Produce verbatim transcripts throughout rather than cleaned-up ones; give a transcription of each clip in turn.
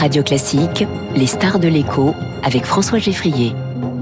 Radio Classique, les stars de l'écho, avec François Geffrier.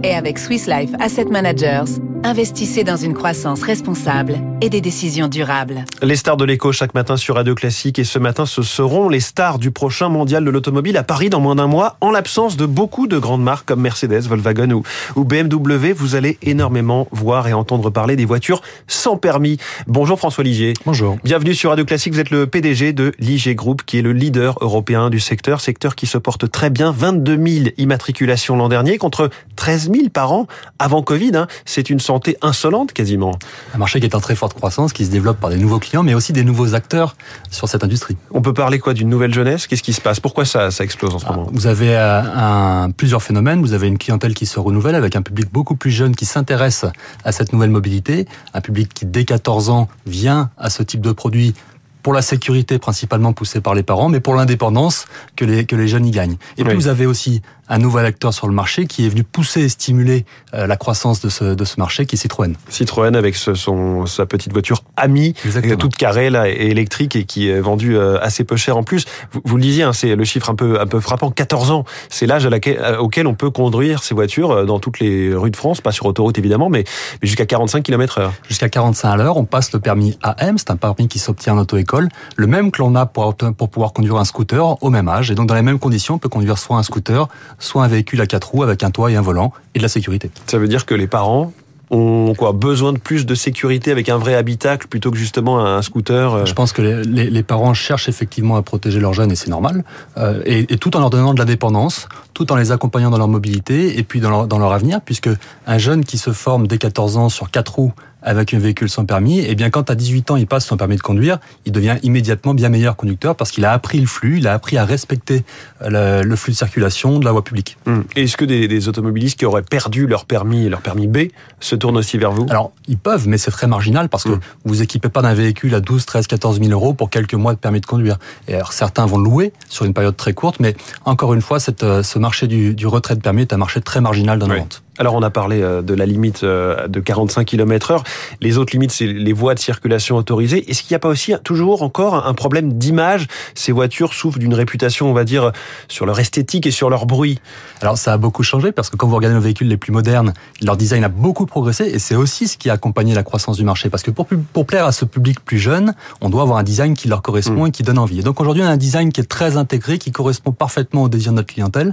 Et avec Swiss Life Asset Managers, investissez dans une croissance responsable et des décisions durables. Les stars de l'écho chaque matin sur Radio Classique, et ce matin ce seront les stars du prochain mondial de l'automobile à Paris dans moins d'un mois. En l'absence de beaucoup de grandes marques comme Mercedes, Volkswagen ou, ou B M W, vous allez énormément voir et entendre parler des voitures sans permis. Bonjour François Ligier. Bonjour. Bienvenue sur Radio Classique, vous êtes le P D G de Ligier Group qui est le leader européen du secteur, secteur qui se porte très bien, vingt-deux mille immatriculations l'an dernier contre treize mille par an avant Covid, hein. C'est une santé insolente quasiment. Un marché qui est en très forte croissance, qui se développe par des nouveaux clients, mais aussi des nouveaux acteurs sur cette industrie. On peut parler quoi d'une nouvelle jeunesse ? Qu'est-ce qui se passe ? Pourquoi ça, ça explose en ce ah, moment ? Vous avez un, un, plusieurs phénomènes. Vous avez une clientèle qui se renouvelle avec un public beaucoup plus jeune qui s'intéresse à cette nouvelle mobilité. Un public qui, dès quatorze ans, vient à ce type de produit pour la sécurité principalement poussée par les parents, mais pour l'indépendance que les, que les jeunes y gagnent. Et oui. Puis vous avez aussi un nouvel acteur sur le marché qui est venu pousser et stimuler la croissance de ce, de ce marché, qui est Citroën. Citroën avec ce, son, sa petite voiture Ami, exactement, toute carrée là, et électrique, et qui est vendue assez peu cher en plus. Vous, vous le disiez, hein, c'est le chiffre un peu, un peu frappant, quatorze ans, c'est l'âge à laquelle, auquel on peut conduire ces voitures dans toutes les rues de France, pas sur autoroute évidemment, mais, mais jusqu'à quarante-cinq kilomètres heure. Jusqu'à quarante-cinq à l'heure, on passe le permis A M, c'est un permis qui s'obtient en auto-école, le même que l'on a pour, pour pouvoir conduire un scooter au même âge, et donc dans les mêmes conditions, on peut conduire soit un scooter, soit un véhicule à quatre roues avec un toit et un volant et de la sécurité. Ça veut dire que les parents ont quoi, besoin de plus de sécurité avec un vrai habitacle plutôt que justement un scooter ? Je pense que les, les, les parents cherchent effectivement à protéger leurs jeunes, et c'est normal, euh, et, et tout en leur donnant de la dépendance, tout en les accompagnant dans leur mobilité et puis dans leur, dans leur avenir, puisque un jeune qui se forme dès quatorze ans sur quatre roues avec un véhicule sans permis, et bien quand à dix-huit ans il passe son permis de conduire, il devient immédiatement bien meilleur conducteur parce qu'il a appris le flux, il a appris à respecter le, le flux de circulation de la voie publique. Mmh. Et est-ce que des, des automobilistes qui auraient perdu leur permis, leur permis B, se tournent aussi vers vous ? Alors, ils peuvent, mais c'est très marginal parce que mmh. vous équipez pas d'un véhicule à douze, treize, quatorze mille euros pour quelques mois de permis de conduire. Et alors, certains vont louer sur une période très courte, mais encore une fois, cette, ce marché du, du retrait de permis est un marché très marginal dans nos ventes. Alors on a parlé de la limite de quarante-cinq kilomètres heure. Les autres limites, c'est les voies de circulation autorisées. Est-ce qu'il n'y a pas aussi toujours encore un problème d'image ? Ces voitures souffrent d'une réputation, on va dire, sur leur esthétique et sur leur bruit. Alors ça a beaucoup changé parce que quand vous regardez nos véhicules les plus modernes, leur design a beaucoup progressé et c'est aussi ce qui a accompagné la croissance du marché. Parce que pour, pour plaire à ce public plus jeune, on doit avoir un design qui leur correspond mmh. et qui donne envie. Et donc aujourd'hui, on a un design qui est très intégré, qui correspond parfaitement au désir de notre clientèle.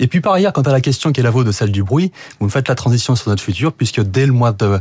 Et puis par ailleurs, quant à la question qui est la vôtre de celle du bruit, vous faites la transition sur notre futur, puisque dès le mois de,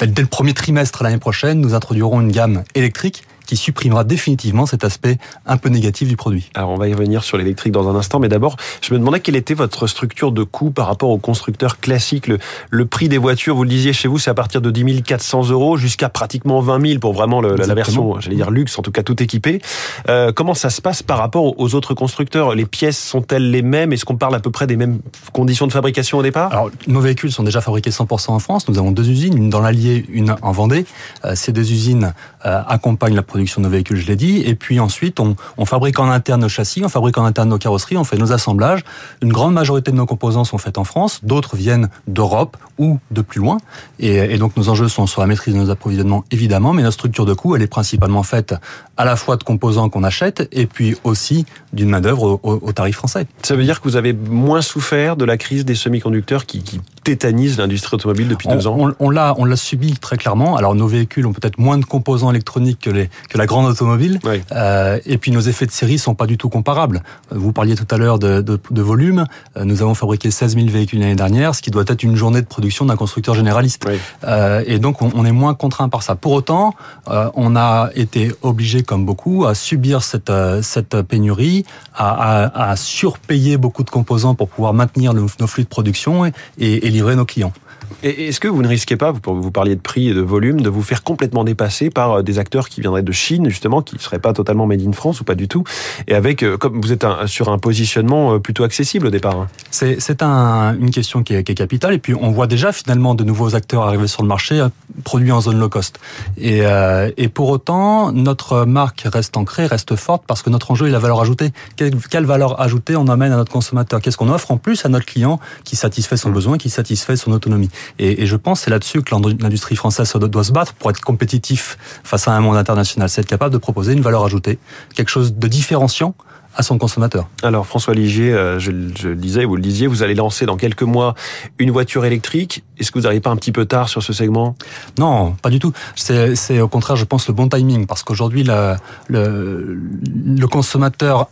dès le premier trimestre l'année prochaine, nous introduirons une gamme électrique qui supprimera définitivement cet aspect un peu négatif du produit. Alors on va y revenir sur l'électrique dans un instant, mais d'abord, je me demandais quelle était votre structure de coût par rapport aux constructeurs classiques. Le, le prix des voitures, vous le disiez chez vous, c'est à partir de dix mille quatre cents euros jusqu'à pratiquement vingt mille pour vraiment le, la version, j'allais dire luxe, en tout cas tout équipée. Euh, comment ça se passe par rapport aux autres constructeurs ? Les pièces sont-elles les mêmes ? Est-ce qu'on parle à peu près des mêmes conditions de fabrication au départ ? Alors nos véhicules sont déjà fabriqués cent pour cent en France. Nous avons deux usines, une dans l'Allier, une en Vendée. Euh, ces deux usines euh, accompagnent la production de nos véhicules, je l'ai dit, et puis ensuite on, on fabrique en interne nos châssis, on fabrique en interne nos carrosseries, on fait nos assemblages. Une grande majorité de nos composants sont faits en France, d'autres viennent d'Europe ou de plus loin, et, et donc nos enjeux sont sur la maîtrise de nos approvisionnements évidemment, mais notre structure de coût, elle est principalement faite à la fois de composants qu'on achète, et puis aussi d'une main-d'œuvre au, au, au tarif français. Ça veut dire que vous avez moins souffert de la crise des semi-conducteurs qui, qui tétanise l'industrie automobile depuis on, deux ans. On, on, l'a, on l'a subi très clairement. Alors nos véhicules ont peut-être moins de composants électroniques que les que la grande automobile, oui. euh, et puis nos effets de série sont pas du tout comparables. Vous parliez tout à l'heure de, de, de volume, nous avons fabriqué seize mille véhicules l'année dernière, ce qui doit être une journée de production d'un constructeur généraliste, oui. euh, et donc on, on est moins contraint par ça. Pour autant, euh, on a été obligé, comme beaucoup, à subir cette, euh, cette pénurie, à, à, à surpayer beaucoup de composants pour pouvoir maintenir le, nos flux de production et, et, et livrer nos clients. Et est-ce que vous ne risquez pas, vous parliez de prix et de volume, de vous faire complètement dépasser par des acteurs qui viendraient de Chine, justement, qui ne seraient pas totalement made in France ou pas du tout, et avec, comme vous êtes un, sur un positionnement plutôt accessible au départ. C'est, c'est un, une question qui est, qui est capitale, et puis on voit déjà finalement de nouveaux acteurs arriver sur le marché, produits en zone low cost. Et, euh, et pour autant, notre marque reste ancrée, reste forte, parce que notre enjeu est la valeur ajoutée. Quelle, quelle valeur ajoutée on amène à notre consommateur ? Qu'est-ce qu'on offre en plus à notre client qui satisfait son mmh. besoin, qui satisfait son autonomie ? Et, et je pense que c'est là-dessus que l'industrie française doit se battre pour être compétitif face à un monde international. C'est être capable de proposer une valeur ajoutée, quelque chose de différenciant à son consommateur. Alors François Ligier, euh, je, je le disais, vous le disiez, vous allez lancer dans quelques mois une voiture électrique. Est-ce que vous n'arrivez pas un petit peu tard sur ce segment ? Non, pas du tout. C'est, c'est au contraire, je pense, le bon timing, parce qu'aujourd'hui, la, le, le consommateur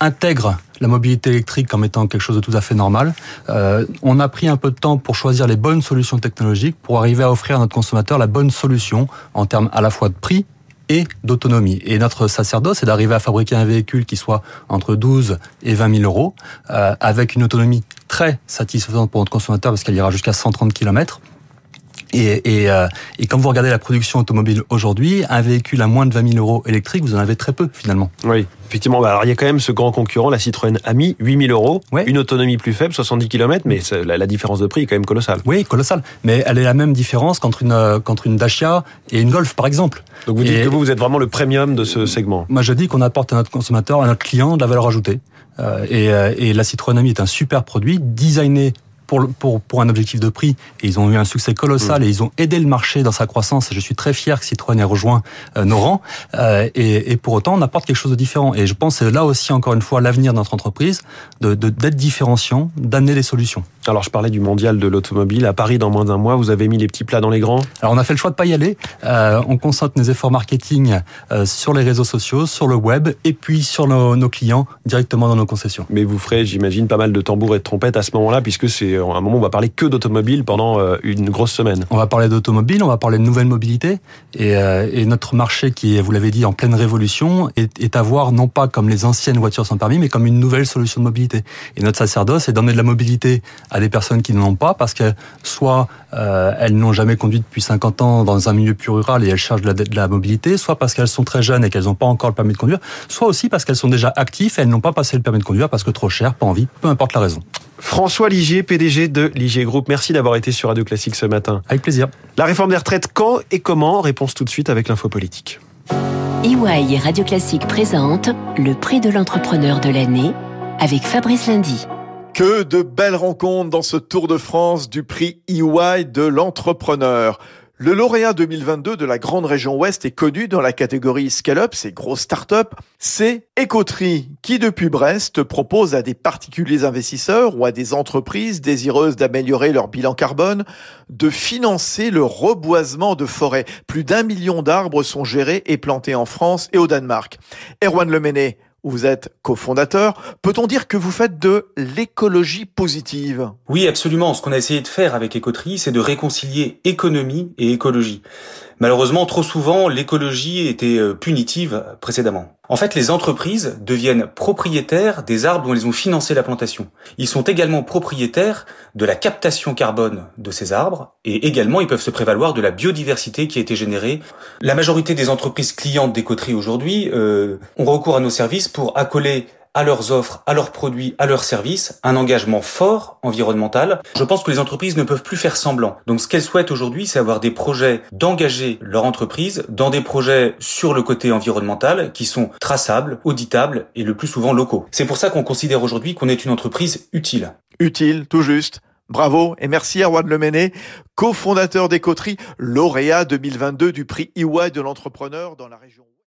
intègre la mobilité électrique comme étant quelque chose de tout à fait normal. Euh, on a pris un peu de temps pour choisir les bonnes solutions technologiques, pour arriver à offrir à notre consommateur la bonne solution en termes à la fois de prix et d'autonomie. Et notre sacerdoce, c'est d'arriver à fabriquer un véhicule qui soit entre douze et vingt mille euros, euh, avec une autonomie très satisfaisante pour notre consommateur, parce qu'elle ira jusqu'à cent trente kilomètres. Et, et, euh, et quand vous regardez la production automobile aujourd'hui, un véhicule à moins de vingt mille euros électrique, vous en avez très peu finalement. Oui, effectivement. Bah, alors il y a quand même ce grand concurrent, la Citroën Ami, huit mille euros, ouais. Une autonomie plus faible, soixante-dix kilomètres, mais la, la différence de prix est quand même colossale. Oui, colossale. Mais elle est la même différence qu'entre une, euh, qu'entre une Dacia et une Golf, par exemple. Donc vous dites et, que vous, vous êtes vraiment le premium de ce segment. Moi, je dis qu'on apporte à notre consommateur, à notre client, de la valeur ajoutée. Euh, et, euh, et la Citroën Ami est un super produit, designé Pour, pour, pour un objectif de prix, et ils ont eu un succès colossal, mmh. et ils ont aidé le marché dans sa croissance, et je suis très fier que Citroën ait rejoint euh, nos rangs, euh, et, et pour autant on apporte quelque chose de différent, et je pense que c'est là aussi encore une fois l'avenir de notre entreprise, de, de, d'être différenciant, d'amener des solutions. Alors je parlais du mondial de l'automobile, à Paris dans moins d'un mois, vous avez mis les petits plats dans les grands. Alors on a fait le choix de ne pas y aller, euh, on concentre nos efforts marketing euh, sur les réseaux sociaux, sur le web, et puis sur nos, nos clients, directement dans nos concessions. Mais vous ferez, j'imagine, pas mal de tambours et de trompettes à ce moment-là, puisque c'est à un moment, on va parler que d'automobile pendant une grosse semaine. On va parler d'automobile, on va parler de nouvelles mobilités, et, euh, et notre marché qui est, vous l'avez dit, en pleine révolution, est, est à voir non pas comme les anciennes voitures sans permis, mais comme une nouvelle solution de mobilité. Et notre sacerdoce est d'emmener de la mobilité à des personnes qui n'en ont pas, parce que soit euh, elles n'ont jamais conduit depuis cinquante ans dans un milieu plus rural et elles cherchent de la, de la mobilité, soit parce qu'elles sont très jeunes et qu'elles n'ont pas encore le permis de conduire, soit aussi parce qu'elles sont déjà actives et elles n'ont pas passé le permis de conduire parce que trop cher, pas envie, peu importe la raison. François Ligier, P D G de Ligier Group, merci d'avoir été sur Radio Classique ce matin. Avec plaisir. La réforme des retraites, quand et comment ? Réponse tout de suite avec l'info politique. E Y et Radio Classique présente le prix de l'entrepreneur de l'année avec Fabrice Lundy. Que de belles rencontres dans ce Tour de France du prix E Y de l'entrepreneur. Le lauréat deux mille vingt-deux de la grande région Ouest est connu dans la catégorie scale-up, c'est grosses start-up, c'est Ecotree, qui depuis Brest propose à des particuliers investisseurs ou à des entreprises désireuses d'améliorer leur bilan carbone de financer le reboisement de forêts. Plus d'un million d'arbres sont gérés et plantés en France et au Danemark. Erwan Le Méné, vous êtes cofondateur. Peut-on dire que vous faites de l'écologie positive ? Oui, absolument. Ce qu'on a essayé de faire avec Ecotree, c'est de réconcilier économie et écologie. Malheureusement, trop souvent, l'écologie était punitive précédemment. En fait, les entreprises deviennent propriétaires des arbres dont ils ont financé la plantation. Ils sont également propriétaires de la captation carbone de ces arbres et également, ils peuvent se prévaloir de la biodiversité qui a été générée. La majorité des entreprises clientes d'Ecotree aujourd'hui euh, ont recours à nos services pour accoler à leurs offres, à leurs produits, à leurs services, un engagement fort environnemental. Je pense que les entreprises ne peuvent plus faire semblant. Donc ce qu'elles souhaitent aujourd'hui, c'est avoir des projets d'engager leur entreprise dans des projets sur le côté environnemental qui sont traçables, auditables et le plus souvent locaux. C'est pour ça qu'on considère aujourd'hui qu'on est une entreprise utile. Utile, tout juste. Bravo et merci Erwan Le Méné, cofondateur d'Ecotree, lauréat deux mille vingt-deux du prix E Y de l'entrepreneur dans la région.